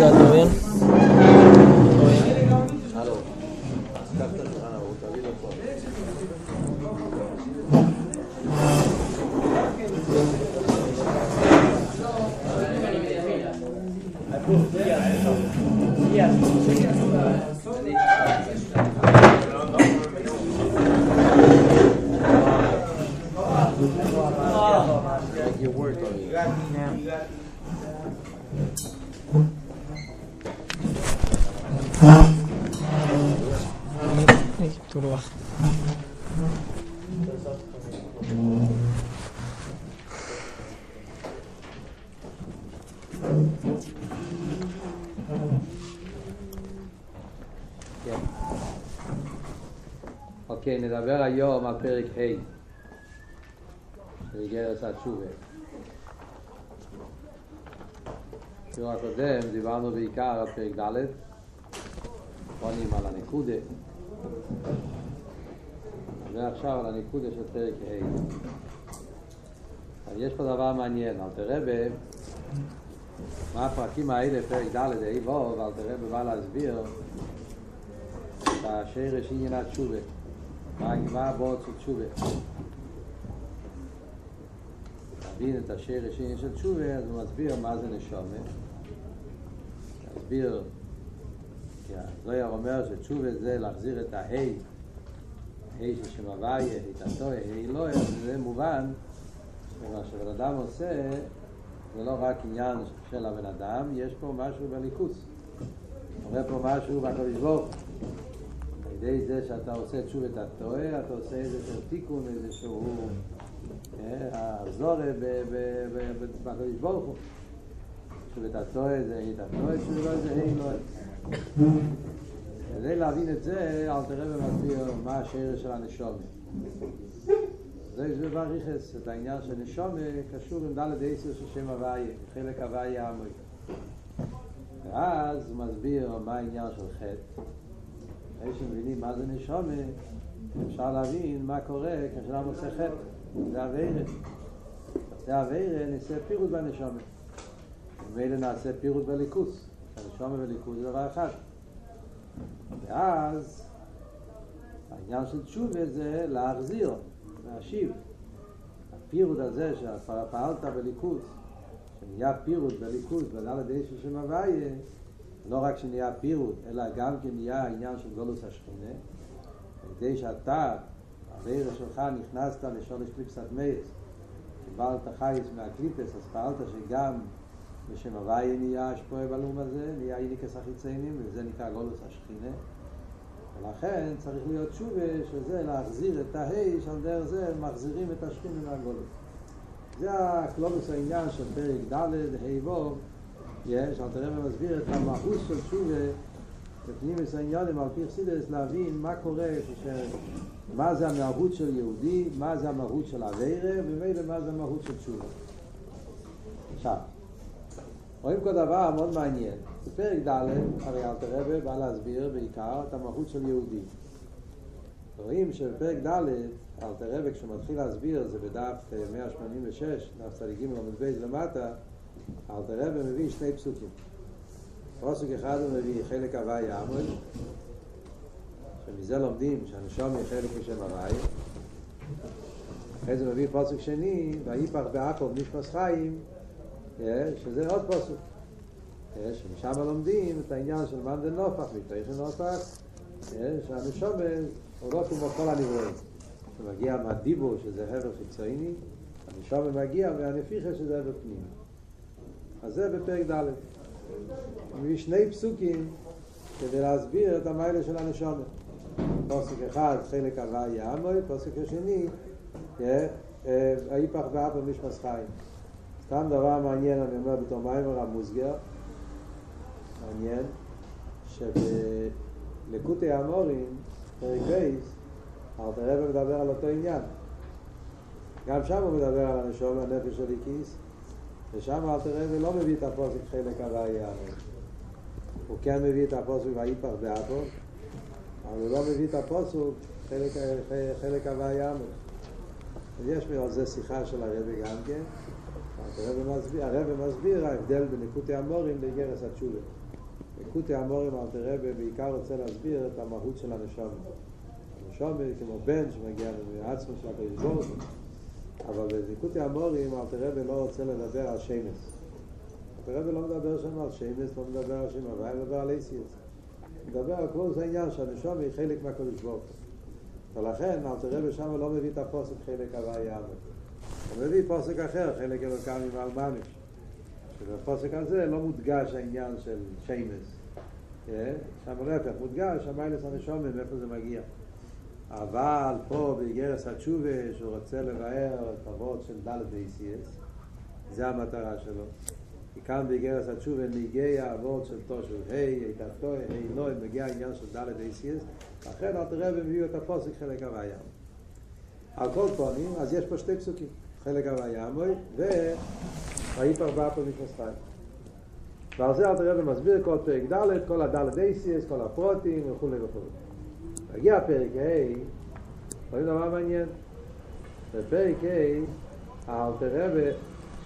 רגע, אתה אומר? אוקיי, נדבר היום על פרק ה' של אגרת התשובה. בשיעור הקודם דיברנו בעיקר על פרק ד', דיברנו על הנקודה, ועכשיו על הנקודה של פרק ה'. אבל יש פה דבר מעניין, אל תראה מה הפרקים האלה, פרק ד' ה' ו', אל תראה במה להסביר את השורש עניין התשובה. מה הבאות של תשובה? להבין את השורש העניין של תשובה, אז הוא מסביר מה זה נשמה. להסביר, כי הזוהר אומר שתשובה זה להחזיר את ההי, ההי של שם הוויה, את התויה, ההי אלוהי, זה מובן שמה שבן אדם עושה זה לא רק עניין של הבן אדם, יש פה משהו בליכוס. אומר פה משהו בקדוש ברוך הוא. כדי זה שאתה עושה תשוב את התואר, אתה עושה איזשהו תיקון, איזשהו הזורא בקדוש ברוך הוא. תשוב את התואר זה היית התואר, תשוב את זה היית לא. כדי להבין את זה, אל תראה ומסביר מה השורש של הנשמה. זה יש בבריחס, את העניין של נשמה קשור עם ד' עשר של שם הוויה, חלק הוויה העמוק. ואז מסביר מה העניין של חטא. אחרי שמבינים מה זה נשמה, אפשר להבין מה קורה כשאדם עושה חטא. זה עבירה. זה עבירה, נעשה פירוט בנשמה. ומילא נעשה פירוט בליכוס. הנשמה וליכוס זה דבר אחד. ואז העניין של תשובה זה להחזיר, להשיב. הפירוט הזה שפעלת בליכוס, שנהיה פירוט בליכוס, בדלת איש של שם הוויה, לא רק שנהיה פירוט, אלא גם כן נהיה העניין של גולוס השכינה. כדי שאתה, הבאר שלך, נכנסת לשורש קליפסת מייס, קיבלת חייס מהקליפס, אז פעלת שגם בשם הוויה נהיה השפועה בלום הזה, נהיה איניקס החיציינים, וזה נקרא גולוס השכינה. ולכן צריך להיות תשובה שזה להחזיר את ההי, שעל דרך זה מחזירים את השכינה מהגולוס. זה הקלולוס העניין של פרק ד' היבו, יש, אל תראה ומסביר את המהות של תשובה בפנים מסעניונים על פי חסידס להבין מה קורה, מה זה המהות של יהודי, מה זה המהות של עבירה ומילא מה זה המהות של תשובה. עכשיו, רואים כל דבר מאוד מעניין. בפרק ד' הרי אל תראה בא להסביר בעיקר את המהות של יהודי. רואים שבפרק ד' אל תראה כשמתחיל להסביר, זה בדף 186, דף צדיקים ולמדבייז למטה, אל תראה ומביא שני פסוקים. פסוק אחד הוא מביא חלק הוויה עמוד, שמזה לומדים שהנשמה היא חלק משם הוויה. אחרי זה מביא פסוק שני, ויפח בעקב נשמס חיים, שזה עוד פסוק. שמשם לומדים את העניין של מאן דנפח, מתוכן נפח, שהנשמה הוא לא כמו כל הנברואים. שמגיע מהדיבור שזה הבר חיצוני, הנשמה מגיע והנפיחה שזה הבר פנימי. אז זה בפרק ד'. מביא שני פסוקים כדי להסביר את המעלה של הנשמה. פסוק אחד, חלק הוויה עמוד, פסוק השני, היפח בעקב נשמס חיים. סתם דבר מעניין, אני אומר בתור מאמר המוסגר, מעניין, שבליקוטי האמורין, פרק בייס, אל תראה ומדבר על אותו עניין. גם שם הוא מדבר על הנשמה, הנפש של הליקיס, ושם אל תראה ולא מביא את הפוסק חלק הוויה עמוד. הוא כן מביא את הפוסק והיפח בעקב, אבל הוא לא מביא את הפוסק חלק הוויה עמוד. יש על זה שיחה של הרבי גם כן. הרבי מסביר ההבדל בליקוטי המורים לאגרת התשובה. בקוטי המורים אלתר רבי בעיקר רוצה להסביר את המהות של הנשמה. הנשמה כמו בן שמגיע מהעצמו של הקדוש ברוך הוא. אבל בקוטי המורים אלתר רבי לא רוצה לדבר על שמש. אלתר רבי לא מדבר שם על שמש, לא מדבר על שם הוויה, לא מדבר על איסיוס. מדבר על כל זה עניין שהנשמה היא חלק מהקדוש ברוך הוא. ולכן אלתר רבי שם לא מביא את הפוסק חלק הוויה. הוא מביא פוסק אחר, חלק אלוקא ממעל ממש. שבפוסק הזה לא מודגש העניין של שמס. שם הולכת, מודגש, המיילס הנשומם, איפה זה מגיע. אבל פה, באגרת התשובה, שהוא רוצה לבאר את הוות של ד' ב-ACS, זה המטרה שלו. כי כאן באגרת התשובה נגיע הוות של תושב, היי, איתתו, היי, לא, אם מגיע העניין של ד' ב-ACS, לכן אתה רואה ומביאו את הפוסק חלק הווה ים. על כל פונים, אז יש פה שתי פסוקים. חלק הווה ים, ראית ארבעה פעמים מספיים. ועל זה אלתר רבי מסביר כל פרק ד', כל הד' אייסיס, כל הפרוטים וכו' וכו'. מגיע פרק ה', רואים דבר מעניין. בפרק ה', אלתר רבי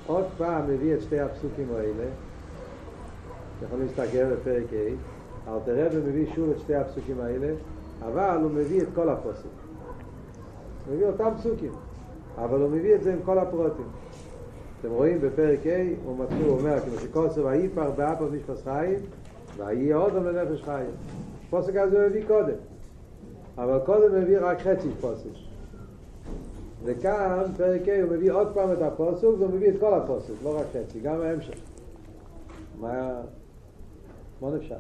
עוד פעם מביא את שתי הפסוקים האלה. אתם יכולים להסתכל בפרק ה', אלתר רבי מביא שוב את שתי הפסוקים האלה, אבל הוא מביא את כל הפסוקים. הוא מביא אותם פסוקים, אבל הוא מביא את זה עם כל הפרוטים. אתם רואים בפרק A, הוא מתחיל, הוא אומר, כמו שקוסו, והיא פרבעה פה משפס חיים, והיא אודם לנפש חיים. פוסק הזה הוא הביא קודם, אבל קודם מביא רק חצי פוסק. וכאן, פרק A, הוא מביא עוד פעם את הפוסק, והוא מביא את כל הפוסק, לא רק חצי, גם ההמשך. מה נפשע?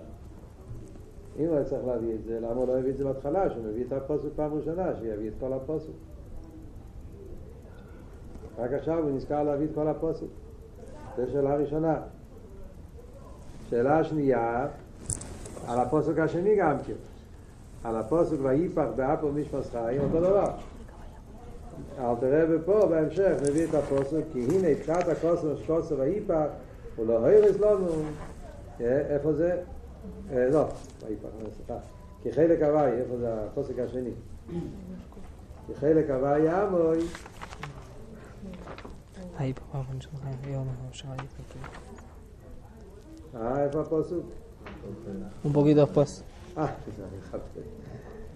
אם הוא צריך להביא את זה, למה הוא לא הביא את זה בהתחלה, שהוא מביא את הפוסק פעם ראשונה, שיביא את כל הפוסק. רק עכשיו הוא נזכר להביא את כל הפוסק. זו שאלה ראשונה. שאלה השנייה, על הפוסק השני גם כן. על הפוסק והיפח באפו משפס חיים, אותו דבר. אלתר רבי פה בהמשך מביא את הפוסק, כי הנה התחת הקוסם שקוסם והיפח, הוא לא הרס לנו. איפה זה? לא, היפח, סליחה. כי חלק הוואי, איפה זה הפוסק השני? כי חלק הוואי עמוי, היי פרפרון שלך, יום השראי פרפרון. איפה הפסוק? הוא בוגד הפס. שזה אני חפשתי.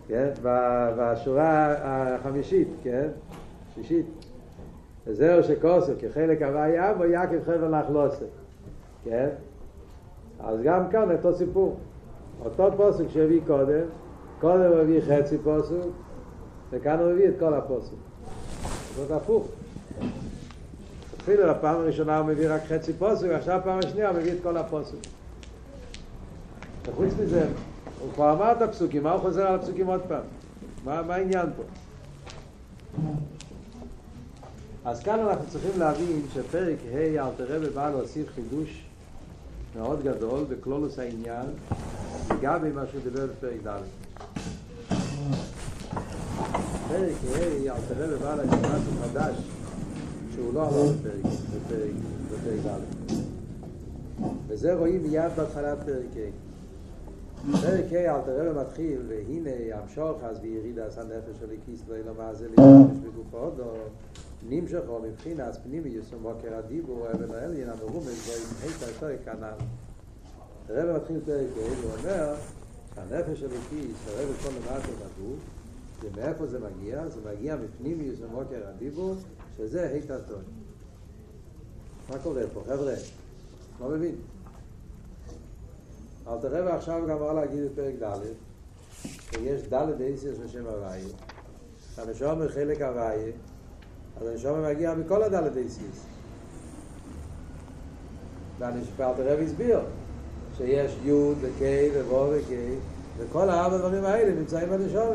כן, והשורה החמישית, כן? שישית. זהו שכוסף, כחלק הווי עם, ויעקב חבר לך לא עושה. כן? אז גם כאן אותו סיפור. אותו פסוק שהביא קודם, קודם הוא הביא חצי פסוק, וכאן הוא הביא את כל הפסוק. זאת הפוך. אפילו לפעם הראשונה הוא מביא רק חצי פוסק, ועכשיו פעם השנייה הוא מביא את כל הפוסק. וחוץ מזה, הוא כבר אמר את הפסוקים, מה הוא חוזר על הפסוקים עוד פעם? מה העניין פה? אז כאן אנחנו צריכים להבין שפרק ה' אלתר רבי בא להוסיף חידוש מאוד גדול בכלולוס העניין, לגבי מה שהוא דיבר בפרק ד'. פרק ה' אלתר רבי בא להגיד משהו חדש, שהוא לא עבר בפרק ד'. וזה רואים מיד בהתחלת פרק ה'. פרק ה' אלתר רבי מתחיל, והנה המשוך אז וירידה עשה נפש שלי כיס לא אלא מה זה להשתמש בגופו עוד או נמשך או מבחינה אז פנימי יוסום מוקר הדיבור אבן האליין המרומד ואין תעשו הכנן. אלתר רבי מתחיל פרק ה' הוא אומר שהנפש שלי כיס הרב את כל למטה בגוף ומאיפה זה מגיע? זה מגיע מפנימי יוסום מוקר הדיבור שזה היטטון. מה קורה פה? חבר'ה, לא מבין. אלתר רבי עכשיו גמר להגיד את פרק ד' שיש ד' אייסיס בשם הוויה. הנשום חלק הוויה, אז הנשום מגיע מכל הד' אייסיס. אלתר רבי הסביר שיש י' וק' ובו וק' וכל הארבע דברים האלה נמצאים בנשום.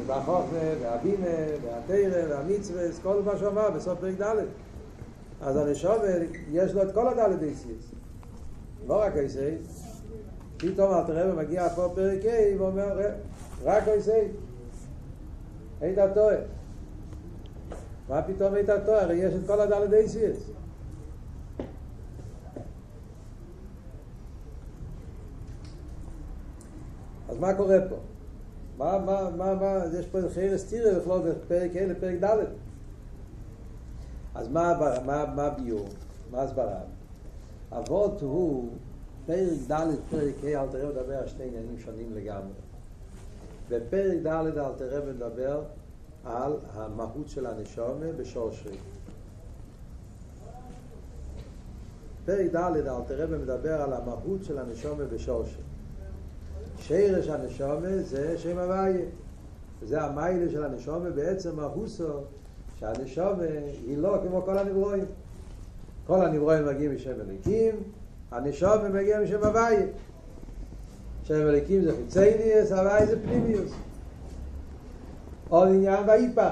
ובחוכמה, והבינה, והתורה, והמצווה, כל מה שאומר בסוף פרק ד'. אז הנשמה יש לו את כל הד' אייסיס. לא רק אייסיס. פתאום אלתר רבי מגיע פה פרק ה' ואומר רק אייסיס. היית טועה. מה פתאום היית טועה? הרי יש את כל הד' אייסיס. אז מה קורה פה? מה, יש פה חיירס תירה בכלל בפרק ה' לפרק ד'. אז מה ביור? מה הסברה? אבות הוא פרק ד' פרק ה' אל תראה מדבר על שני עניינים שונים לגמרי. בפרק ד' אל תראה מדבר על המהות של הנשמה בשורשי. פרק ד' אל תראה מדבר על המהות של הנשמה בשורשי. שרש הנשמה זה שם הוויה. וזה המיילה של הנשמה בעצם מהותו, שהנשמה היא לא כמו כל הנברואים. כל הנברואים מגיעים משם אליקים, הנשמה מגיעה משם הוויה. שם אליקים זה חיצייניוס, הוויה זה פנימיוס. עוד עניין והיפה.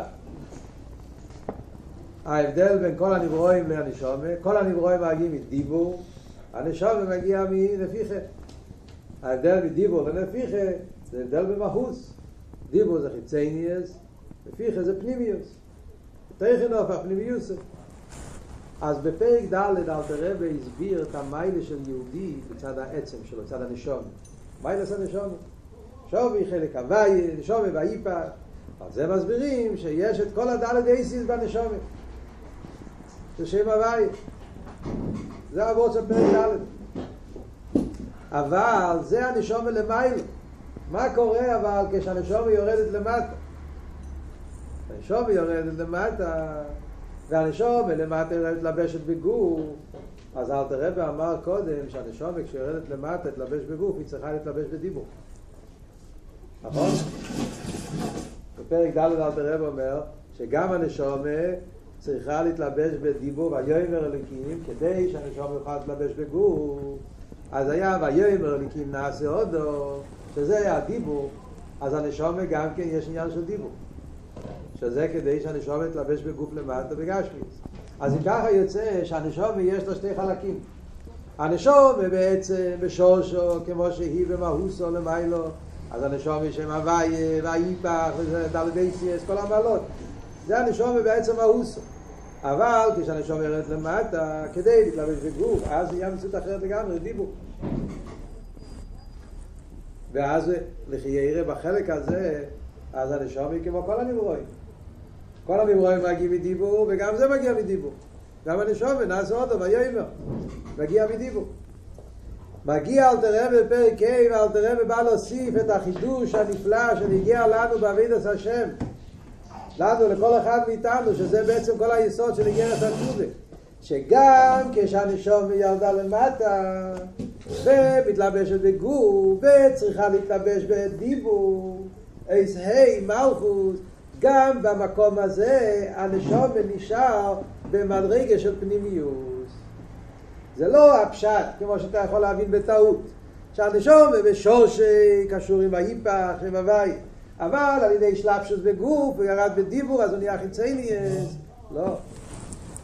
ההבדל בין כל הנברואים להנשמה, כל הנברואים מגיעים מדיבור, הנשמה מגיעה מנפיחה. ההבדל מדיבור לנפיחה זה הבדל במהות. דיבור זה חיצייניוס, נפיחה זה פנימיוס. תכן הופך פנימיוס. אז בפרק ד' אל תראה והסביר את המיילה של יהודי בצד העצם שלו, בצד הנשום. מיילה של הנשום. שובי חלק הווי, נשובי והיפה. אז זה מסבירים שיש את כל הדלת איסיס בנשום. זה שם הווי. זה עבור של פרק ד'. אבל זה הנשום למיילה. מה קורה אבל כשהנשום יורדת למטה? הנשום יורדת למטה. והנשום למטה תלבשת בגוף, אז אל תראה ואמר קודם שהנשום כשיורדת למטה תלבש בגוף, היא צריכה להתלבש בדיבור, נכון? בפרק ד' אל תראה אומר שגם הנשום צריכה להתלבש בדיבור ויאמר אלוקים, כדי שהנשום יוכל להתלבש בגוף. אז היה ויאמר אלוקים נעשה עודו, שזה היה הדיבור. אז הנשום גם כן יש עניין של דיבור, שזה כדי שהנשמה תלבש בגוף למטה בגשמיות. אז אם ככה יוצא שהנשמה יש לה שתי חלקים. הנשמה בעצם בשורשו כמו שהיא במהותו למיילו, אז הנשמה היא שם הוויה והיפך וזה דלדייסיס, כל המעלות. זה הנשמה בעצם מהותו. אבל כשהנשמה יורדת למטה כדי להתלבש בגוף, אז היא מציאות אחרת לגמרי, דיבור. ואז לחיירה בחלק הזה, אז הנשמה היא כמו כל הנברואים. כל הנברואים מגיעים מדיבור, וגם זה מגיע מדיבור. גם הנשמה נעשה אותו, ויאמר, מגיע מדיבור. מגיע אל תראה בפרק ה' ואל תראה ובא להוסיף את החידוש הנפלא שנגיע לנו בעבודת השם. לנו, לכל אחד מאיתנו, שזה בעצם כל היסוד של אגרת התשובה. שגם כשהנשמה ירדה למטה, ומתלבשת בגוף, וצריכה להתלבש בדיבור, אז היי מלכות, גם במקום הזה הנשום נשאר במדרגה של פנימיוס. זה לא הפשט כמו שאתה יכול להבין בטעות, שהנשום בשורש קשור עם ההיפך, עם הווי, אבל על ידי שלפשוס בגוף וירד בדיבור אז הוא נהיה חיצייני. לא,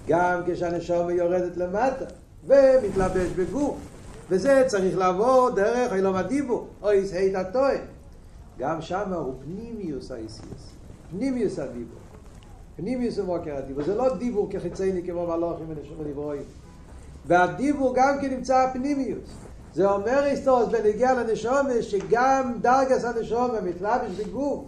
גם כשהנשום יורדת למטה ומתלבש בגוף, וזה צריך לעבור דרך אילום הדיבור או אז היית התואם, גם שם הוא פנימיוס האיסיוס, פנימיוס הדיבור, פנימיוס ומוקר הדיבור. זה לא דיבור כחיצייני כמו מלאכים ונברואים, והדיבור גם כן נמצא פנימיוס. זה אומר היסטורס בנגיע לנשומש, שגם דרגס הנשומש מתלבש בגוף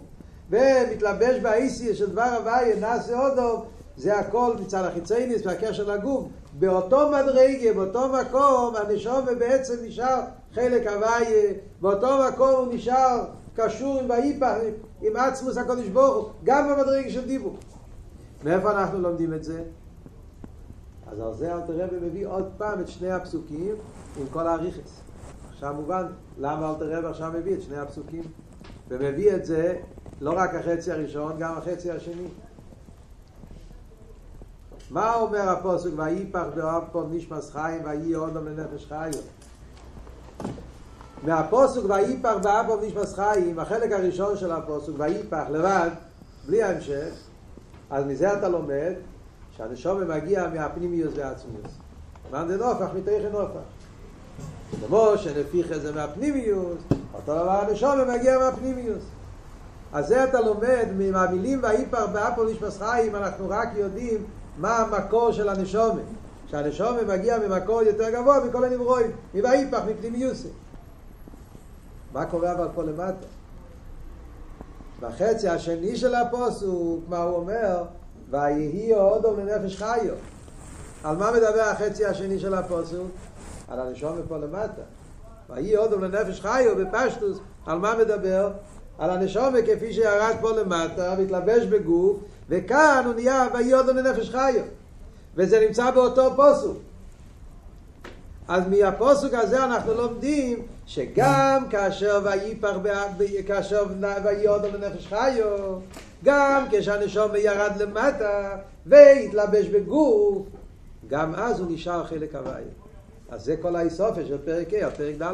ומתלבש באיסיוס של דבר הווי נעשה עודו, זה הכל מצד החיצייניס והקשר לגוף. באותו מדרגה, באותו מקום הנשומש בעצם נשאר חלק הווי, באותו מקום הוא נשאר קשור עם ההיפך, עם עצמוס הקודש ברוך, גם במדרגה של דיבור. מאיפה אנחנו לומדים את זה? אז על זה אל תראה ומביא עוד פעם את שני הפסוקים עם כל העריכס. עכשיו מובן, למה אל תראה ועכשיו מביא את שני הפסוקים? ומביא את זה לא רק החצי הראשון, גם החצי השני. מה אומר הפוסק? והיפך באב פום נשמס חיים, והיא אודום לנפש חיים. והפוסק והיפך באב פום נשמס חיים, החלק הראשון של הפוסק והיפך לבד, בלי ההמשך, אז מזה אתה לומד שהנשום מגיע מהפנימיוס והעצמיוס. מאן דנופך מתוכן נופך. כמו שנפיחה זה מהפנימיוס, אותו דבר הנשום מגיע מהפנימיוס. אז זה אתה לומד מהמילים והיפך באב פום נשמס חיים. אנחנו רק יודעים מה המקור של הנשום, שהנשום מגיע ממקור יותר גבוה מכל הנברואים, מבהיפך, מפנימיוס. מה קורה אבל פה למטה? בחצי השני של הפסוק, מה הוא אומר? ויהי אודום לנפש חיו. על מה מדבר החצי השני של הפסוק? על הנשום פה למטה. ויהי אדם לנפש חיו בפשטוס, על מה מדבר? על הנשמה כפי שירד פה למטה, מתלבש בגוף, וכאן הוא נהיה ויהי אדם לנפש חיו. וזה נמצא באותו פסוק. אז מהפסוק הזה אנחנו לומדים שגם כאשר ויהי אדם לנפש חיו, גם כשהנשמה ירד למטה והתלבש בגוף, גם אז הוא נשאר חלק הוויה. אז זה כל האיסופה של פרק ה', פרק ד'.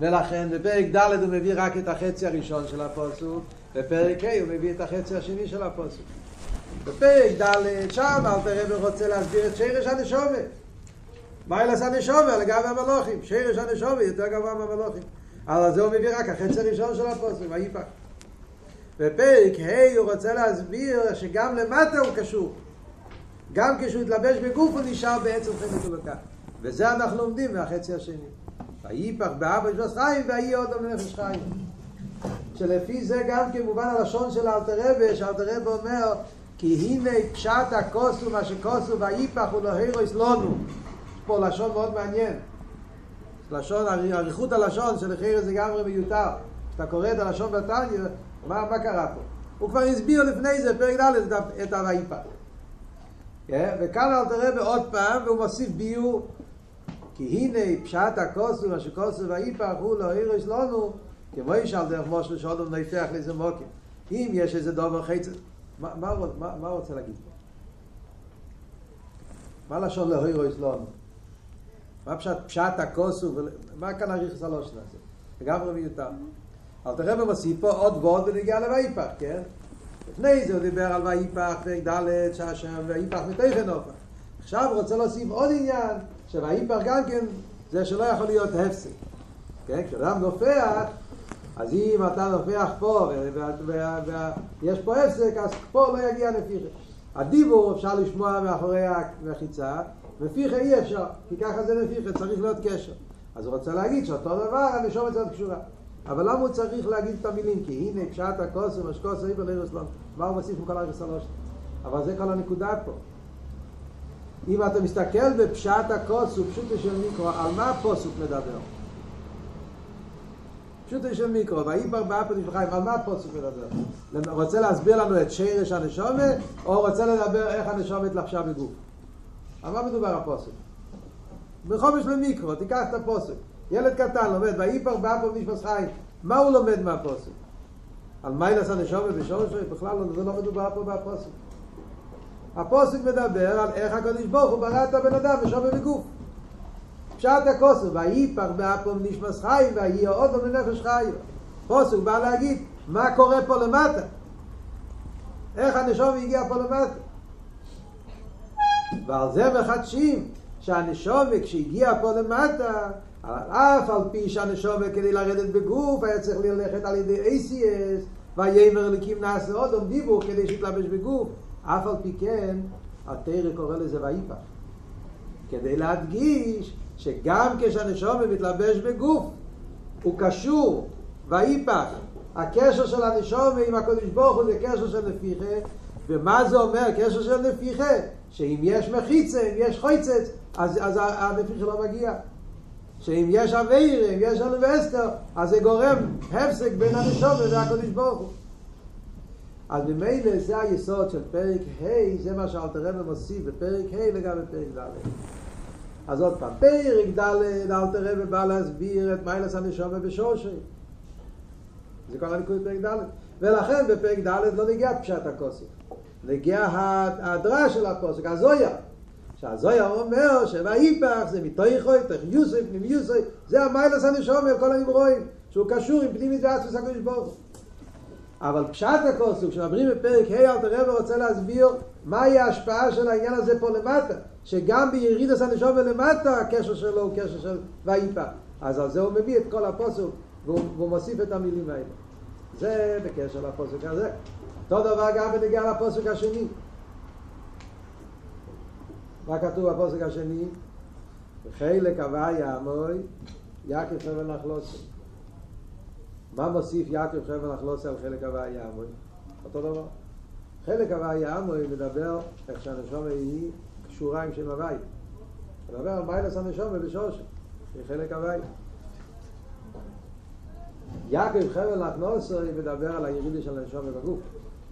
ולכן בפרק ד' הוא מביא רק את החצי הראשון של הפסוק, בפרק ה' הוא מביא את החצי השני של הפסוק. בפרק ד' שם אל תראה ורוצה להסביר את שרש הנשומה. מיילס הנשומה לגבי המלוכים, שרש הנשומה יותר גבוה מהמלוכים. אז זה הוא מביא רק החצי הראשון של הפסוק, היפה. בפרק ה' הוא רוצה להסביר שגם למטה הוא קשור. גם כשהוא התלבש בגוף הוא נשאר בעצם חלק אלוקה. וזה אנחנו לומדים מהחצי השני. ויפח באב ושבס חיים ויהי אדם לנפש חיים. שלפי זה גם כמובן הלשון של אלתרבה, שאלתרבה אומר כי הנה פשט הכוסו מה שכוסו ויפח ולהירו אסלונו. יש פה לשון מאוד מעניין. לשון, עריכות הלשון של החיר זה גם מיותר. כשאתה קורא את הלשון בתניא, מה קרה פה? הוא כבר הסביר לפני זה פרק ד' את הויפח. וכאן אל תראה בעוד פעם והוא מוסיף ביור כי הנה פשעת הכוסו מה שכוסו והיפח הוא לא הירש לנו כמו יש על דרך מושל שעוד נפתח לזה מוקים אם יש איזה דובר חצי מה רוצה להגיד פה? מה לשון לא הירש לנו? מה פשעת הכוסו? מה כאן הריח סלוש נעשה? לגמרי מיותר אל תראה ומוסיף פה עוד ועוד ונגיע לויפח, כן? לפני זה הוא דיבר על ויפח ד' שהשם ויפח מתוכן אופך. עכשיו רוצה להוסיף עוד עניין שויפח גם כן זה שלא יכול להיות הפסק. כן? כשאדם נופח, אז אם אתה נופח פה ויש פה הפסק, אז פה לא יגיע נפיחה. הדיבור אפשר לשמוע מאחורי המחיצה, נפיחה אי אפשר, כי ככה זה נפיחה, צריך להיות קשר. אז הוא רוצה להגיד שאותו דבר הנשום אצלת קשורה. אבל למה הוא צריך להגיד את המילים? כי הנה, פשעת הכוס ומשקוס היבר לירוסלון. מה הוא מוסיף מכל הרסלוש? אבל זה כל הנקודה פה. אם אתה מסתכל בפשעת הכוס ופשוט של מיקרו, על מה הפוסוק מדבר? פשוט של מיקרו, והאיבר באפת ובחיים, על מה הפוסוק מדבר? רוצה להסביר לנו את שרש הנשומה, או רוצה לדבר איך הנשומת לחשה בגוף? על מה מדובר הפוסוק? בחומש למיקרו, תיקח את הפוסוק. ילד קטן לומד, ואיפר בא פה משפס חיים. מה הוא לומד מהפוסק? על מיילס הנשומה ושורשו, בכלל זה לא מדובר פה מהפוסק. הפוסק מדבר על איך הקדוש ברוך הוא ברא את הבן אדם ושומה בגוף. פשעת הכוסו, ואיפר בא פה משפס חיים, והיא עוד מנפש חיים. פוסק בא להגיד, מה קורה פה למטה? איך הנשומה הגיעה פה למטה? ועל זה מחדשים, שהנשומה כשהגיעה פה למטה, אף על פי שהנשומה כדי לרדת בגוף היה צריך ללכת על ידי ACS ויאמר לקים נעשה עוד או דיבור כדי שיתלבש בגוף אף על פי כן התורה קורא לזה ויפח כדי להדגיש שגם כשהנשומה מתלבש בגוף הוא קשור ויפח הקשר של הנשומה עם הקדוש ברוך הוא זה קשר של נפיחה ומה זה אומר קשר של נפיחה שאם יש מחיצה, אם יש חויצץ אז הנפיחה לא מגיעה שאם יש אוויר, אם יש אלווסטר, אז זה גורם הפסק בין הנשום וזה הקודש ברוך הוא. אז ממילא זה היסוד של פרק ה' זה מה שאלתרבה מוסיף בפרק ה' לגבי פרק ד'. אז עוד פעם, פרק ד' אלתרבה בא להסביר את מיילס הנשום ובשורשי. זה כל הניקוד פרק ד'. ולכן בפרק ד' לא נגיע פשט הכוסף. נגיע ההדרה של הכוסף, הזויה. שהזויה אומר שויפח זה מתוכו, תוך יוסף, פנים יוסף, זה המיילס הנשומה, כל הנברואים, שהוא קשור עם פנימית ועצמוס הקדוש ברוך הוא. אבל פשט הכוסו, כשמדברים בפרק ה' אלתרבה רוצה להסביר מהי ההשפעה של העניין הזה פה למטה, שגם בירידס הנשומה למטה הקשר שלו הוא קשר של ויפח. אז על זה הוא מביא את כל הפסוק והוא מוסיף את המילים האלה. זה בקשר לפסוק הזה. אותו דבר גם בנגיע לפסוק השני. מה כתוב בפסוק השני? וחלק הוויה המוי יעקב חבל נחלוסי. מה מוסיף יעקב חבל נחלוסי על חלק הוויה המוי? אותו דבר. חלק הוויה המוי מדבר איך שהנשומה היא קשורה עם שם הוויה. מדבר על מיילס הנשומה בשורשו. בחלק הווי. יעקב חבל להכנוסו מדבר על הירידה של הנשום בגוף.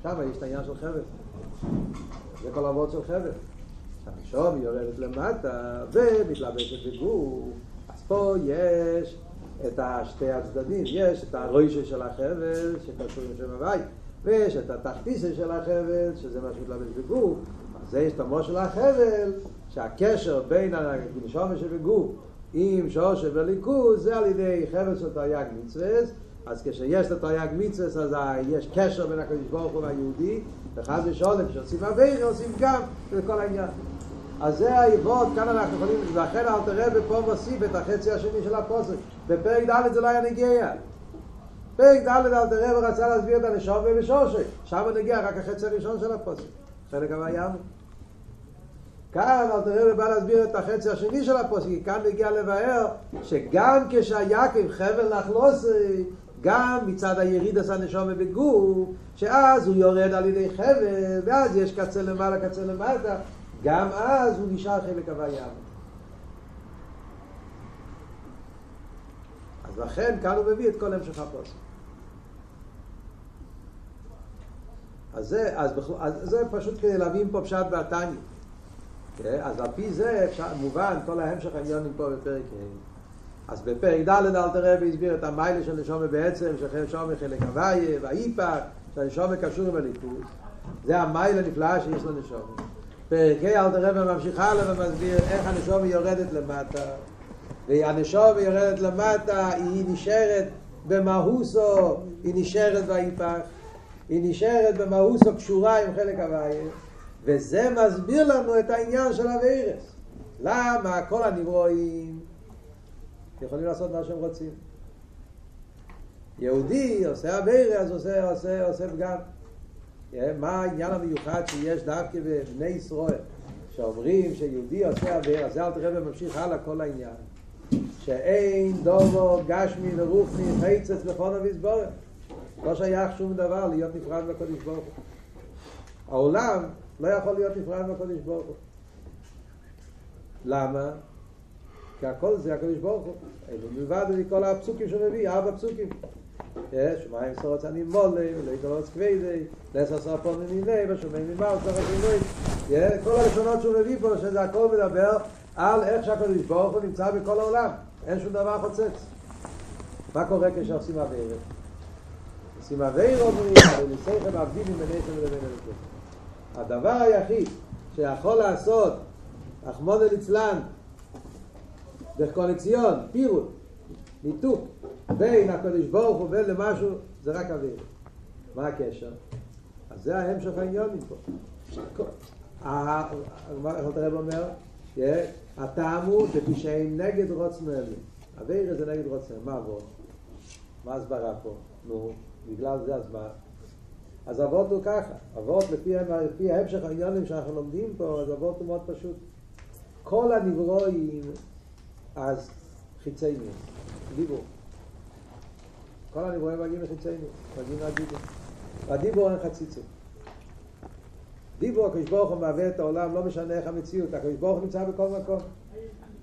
שם יש את העניין של חבל. זה כל העבוד של חבל. הנשום יורדת למטה ומתלבשת בגוף. אז פה יש את שתי הצדדים. יש את הראש של החבל שקשור עם שם הווי. ויש את התחתיסה של החבל, שזה מה שמתלבש בגוף. אז זה יש את המו של החבל, שהקשר בין הנשום שבגוף עם שורש וליכוז, זה על ידי חבל של תרי"ג מצוות. אז כשיש את התרי"ג מצוות, אז יש קשר בין הקדוש ברוך הוא והיהודי, וחס ושלום, כשעושים עבירה, עושים גם, וכל העניין. אז זה העבוד, כאן אנחנו יכולים, ואכן אלתר רבי פה מוסיף את החצי השני של הפוסק. בפרק ד' זה לא היה נגיע. פרק ד' אלתר רבי רצה להסביר את הנשום ובשורש. שם נגיע רק החצי הראשון של הפוסק. חלק הוים. כאן אלתר רבי בא להסביר את החצי השני של הפוסק, כי כאן מגיע לבאר שגם כשהיעקב חבל לחלוס, גם מצד הירידס הנשום בגוף, שאז הוא יורד על ידי חבל, ואז יש קצה למעלה, קצה למטה, גם אז הוא נשאר חלק הוים. אז לכן כאן הוא מביא את כל המשך הפוסק. אז זה פשוט כדי להבין פה פשט בתניא. אז על פי זה מובן כל ההמשך העניונים פה בפרק ה'. אז בפרק ד' אלתר רבי הסביר את המיילה של נשמה בעצם, שנשמה חלק הווי והאיפך, שהנשמה קשור עם הליכוז. זה המיילה הנפלאה שיש לנשמה. פרק ה' אלתר רבי ממשיכה עליו ומסביר איך הנשמה יורדת למטה. והנשמה יורדת למטה, היא נשארת במהוסו, היא נשארת באיפך, היא נשארת במהוסו קשורה עם חלק הווי. וזה מסביר לנו את העניין של הווירס. למה כל הנברואים יכולים לעשות מה שהם רוצים? יהודי עושה הווירס, עושה פגם. מה העניין המיוחד שיש דווקא בבני ישראל, שאומרים שיהודי עושה הווירס? זה אלתר רבי ממשיך הלאה כל העניין. שאין דובו, גשמי ורוחני, חצץ מכון ובסבורת. לא שייך שום דבר להיות נפרד מהקדוש ברוך הוא. העולם לא יכול להיות נפרד מהקדוש ברוך הוא. למה? כי הכל זה הקדוש ברוך הוא. מלבד מכל הפסוקים שמביא, 4 פסוקים. שמיים שרוץ אני מולם, לא יתרוץ כבדי, נס עשר פה ממיני, בשומעים ממר, סך השינוי. כל הלשונות שהוא מביא פה, שזה הכל מדבר על איך שהקדוש ברוך הוא נמצא בכל העולם. אין שום דבר חוצץ. מה קורה כשעושים עבירה? עושים עבירה אומרים, ולסייכם עבדים עם מנשם ולבין מנשם. הדבר היחיד שיכול לעשות אחמוד אליצלן בקונקציון, פירוט, ניתוק בין הקדוש ברוך הוא ובין למשהו, זה רק אוויר. מה הקשר? אז זה ההמשך העניין מפה. זאת הרב אומר, הטעם הוא בפשעים נגד רוצנו אלי. אוויר זה נגד רוצנו, מה עבוד? מה הסברה פה? נו, בגלל זה הסברה. אז אבות הוא ככה, אבות לפי ההמשך העניונים שאנחנו לומדים פה, אז אבות הוא מאוד פשוט. כל הנברואים, אז חיציינים, דיבור. כל הנברואים מגיעים לחיציינים, מגיעים לדיבור. והדיבור אין חציצים. דיבור, הקדוש ברוך הוא מהווה את העולם, לא משנה איך המציאות, הקדוש ברוך הוא נמצא בכל מקום.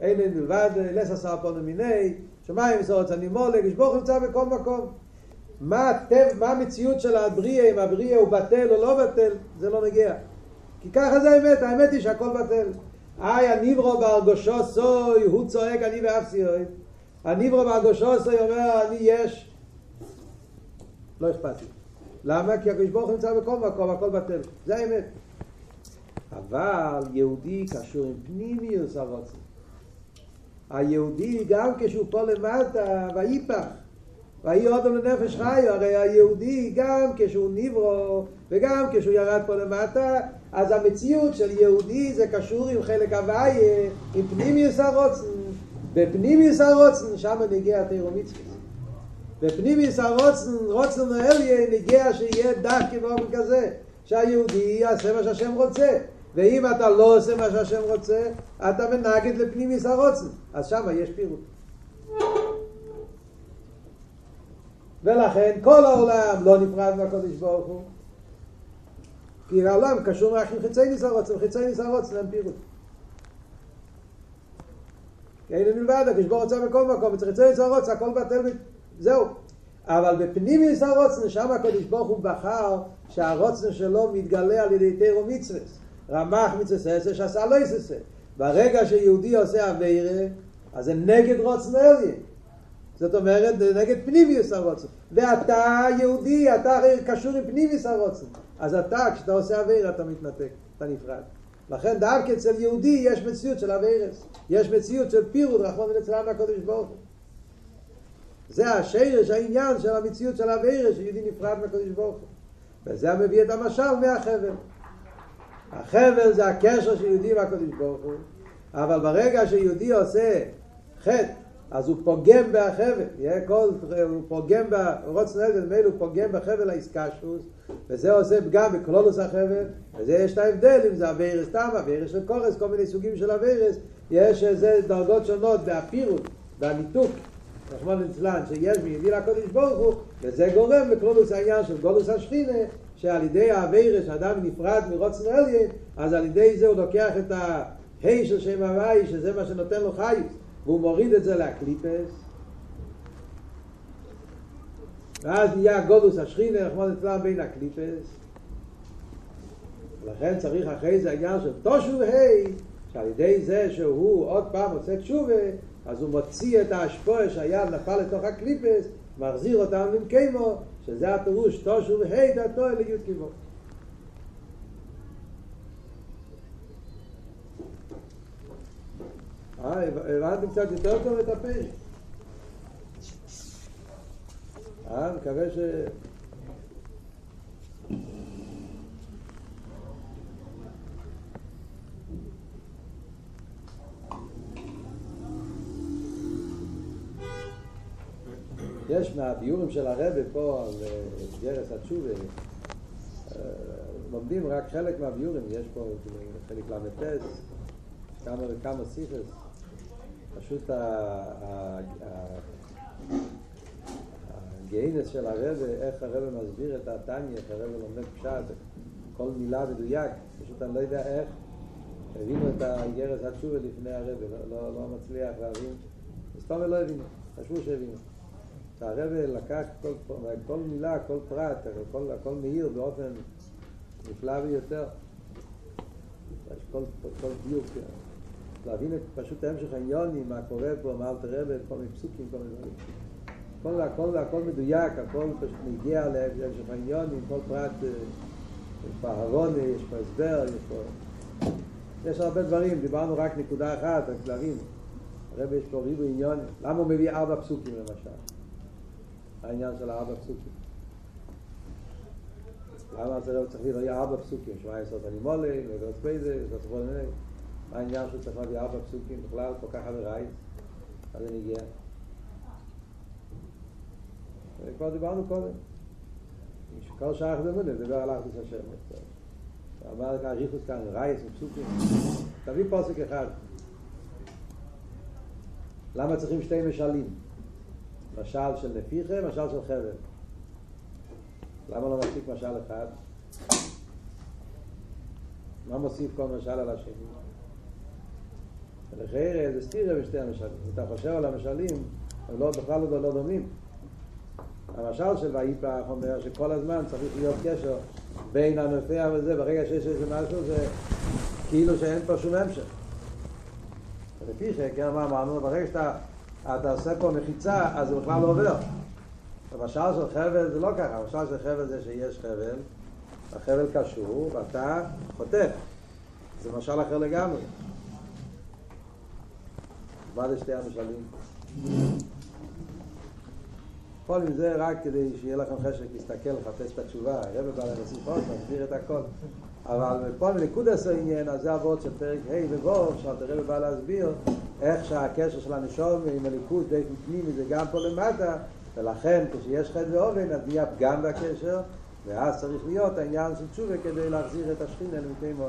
אין מלבד, לס עשר פונים מיני, שמיים ושארץ אני מולך, הקדוש ברוך הוא נמצא בכל מקום. מה המציאות של הבריאה, אם הבריאה הוא בטל או לא בטל, זה לא נגיע. כי ככה זה האמת, האמת היא שהכל בטל. הנברו בהרגושו סוי, הוא צועק אני ואפסי אוי. הנברו בהרגושו סוי אומר אני יש. לא אכפת לי. למה? כי הקדוש ברוך הוא נמצא בכל מקום, הכל בטל. זה האמת. אבל יהודי קשור עם פנימיוס הרוצה. היהודי גם כשהוא פה למטה, והיפך. והיא אדם לנפש חי, הרי היהודי גם כשהוא נברא וגם כשהוא ירד פה למטה, אז המציאות של יהודי זה קשור עם חלק הווי, עם פנימיוס הרוצן. בפנימיוס הרוצן שם נגיע תורה ומצוות. בפנימיוס הרוצן, רוצן העליון, נגיע שיהיה דווקא באופן כזה שהיהודי יעשה מה שהשם רוצה, ואם אתה לא עושה מה שהשם רוצה אתה מנגד לפנימיוס הרוצן, אז שם יש פירוט. ולכן כל העולם לא נפרד מהקדוש ברוך הוא, כי העולם קשור רק עם חיצי ניסה רוצן, חיצי ניסה רוצן, אין פירוט. אין מלבד, כשבור רוצה מכל מקום, וצריצה יצא רוצה, הכל בטל, זהו. אבל בפנים יצא רוצה, שם הקודש ברוך הוא בחר שהרוצה שלו מתגלה על ידי תירו מצווס. רמח מצווס, שעשה לא יססה. ברגע שיהודי עושה עבירה, אז זה נגד רוצן אליה. זאת אומרת, נגד פנימיוס הרוצן. ואתה יהודי, אתה קשור עם פנימיוס הרוצן. אז אתה, כשאתה עושה עבירה, אתה מתנתק, אתה נפרד. לכן דווקא אצל יהודי יש מציאות של עבירס. יש מציאות של פירוד, רחמנא ליצלן מהקדוש ברוך הוא. זה השרש, העניין של המציאות של עבירס, שיהודי נפרד מהקדוש ברוך הוא. וזה מביא את המשל מהחבל. החבל זה הקשר של יהודי והקדוש ברוך הוא, אבל ברגע שיהודי עושה חטא, אז הוא פוגם בחבל, הוא פוגם ברוץ נגד מיל, הוא פוגם בחבל האיסקשוס, וזה עושה פגם בקלולוס החבל, וזה יש את ההבדל, אם זה הווירס טבע, הווירס של קורס, כל מיני סוגים של הווירס, יש איזה דרגות שונות והפירוט, והניתוק, רחמנא ליצלן, שיש מיהודי לקדוש ברוך הוא, וזה גורם לקלולוס העניין של גולוס השכינה, שעל ידי העבירה שאדם נפרד מרוץ נעליה, אז על ידי זה הוא לוקח את ההי של שם הוואי, שזה מה שנותן לו חיים, והוא מוריד את זה להקליפס. ואז נהיה גודוס השכינה, רחמנא ליצלן, בין הקליפס. לכן צריך אחרי זה העניין של תושוב היי, שעל ידי זה שהוא עוד פעם עושה תשובה, אז הוא מוציא את ההשפועה שהיד נפל לתוך הקליפס, מחזיר אותם למקיימו, שזה הפירוש תושוב היי דתו אל יוד קיבו. הבנתי קצת יותר טוב את הפרק. מקווה ש... יש מהביורים של הרבי פה על אגרת התשובה, לומדים רק חלק מהביורים, יש פה חלק למטס, כמה וכמה סיפס, פשוט הגיינס של הרבי, איך הרבי מסביר את התניא, איך הרבי לומד פשט, כל מילה מדויק, פשוט אני לא יודע איך, הבינו את אגרת התשובה לפני הרבי, לא מצליח להבין, סתם לא הבינו, חשבו שהבינו. הרב לקח כל מילה, כל פרט, הכל מהיר באופן נפלא ביותר. כל דיוק. להבין את פשוט המשך העניונים, מה קורה פה, מה אלתר רבי, כל מיני פסוקים, כל מיני דברים. הכל מדויק, הכל פשוט מגיע להמשך העניונים, כל פרט, יש פה הרונה, יש פה הסבר, יש הרבה דברים, דיברנו רק נקודה אחת, רק להבין. הרב יש פה ריבוי עניונים. למה הוא מביא 4 פסוקים למשל? העניין של 4 פסוקים. למה זה לא צריך להביא 4 פסוקים? שמע יסוד אני מולי, נגרות פייזה, יסוד כל מיני. מה העניין שהוא צריך להביא 4 פסוקים? בכלל, כל כך חבריי. אז אני הגיע. וכבר דיברנו קודם. כל שעה חדמונה, דבר על אחדוס השם. אמר כאן, ריחוס כאן, רייס ופסוקים. תביא פסוק אחד. למה צריכים 2 משלים? משל של נפיחה, משל של חבל. למה לא מוסיף משל אחד? מה מוסיף כל משל על השני? ולחייר זה סתירה בשתי המשלים. אתה חושב על המשלים, הם לא, בכלל לא דומים. המשל של ואיפך אומר שכל הזמן צריך להיות קשר בין הנפח וזה, ברגע שיש איזה משהו זה כאילו שאין פה שום המשך. נפיחה, כן, מה אמרנו? ברגע שאתה עושה פה מחיצה, אז זה בכלל לא עובר. המשל של חבל זה לא ככה, המשל של חבל זה שיש חבל, החבל קשור, ואתה חוטף. זה משל אחר לגמרי. מה זה שתי המשלים? כל עם זה רק כדי שיהיה לכם חשק להסתכל, לחפש את התשובה. הרב בא לנסיפות, מסביר את הכל. אבל פה מנקודס העניין, אז זה עבוד של פרק ה' ובו, שהרב בא להסביר, איך שהקשר של הנשום עם הליכוז די פנימי זה גם פה למטה, ולכן כשיש חטא ואובן אז נהיה פגם בקשר, ואז צריך להיות העניין של תשובה כדי להחזיר את השכינה למקיימו.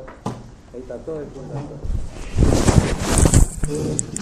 הייתה טוב, הייתה טוב.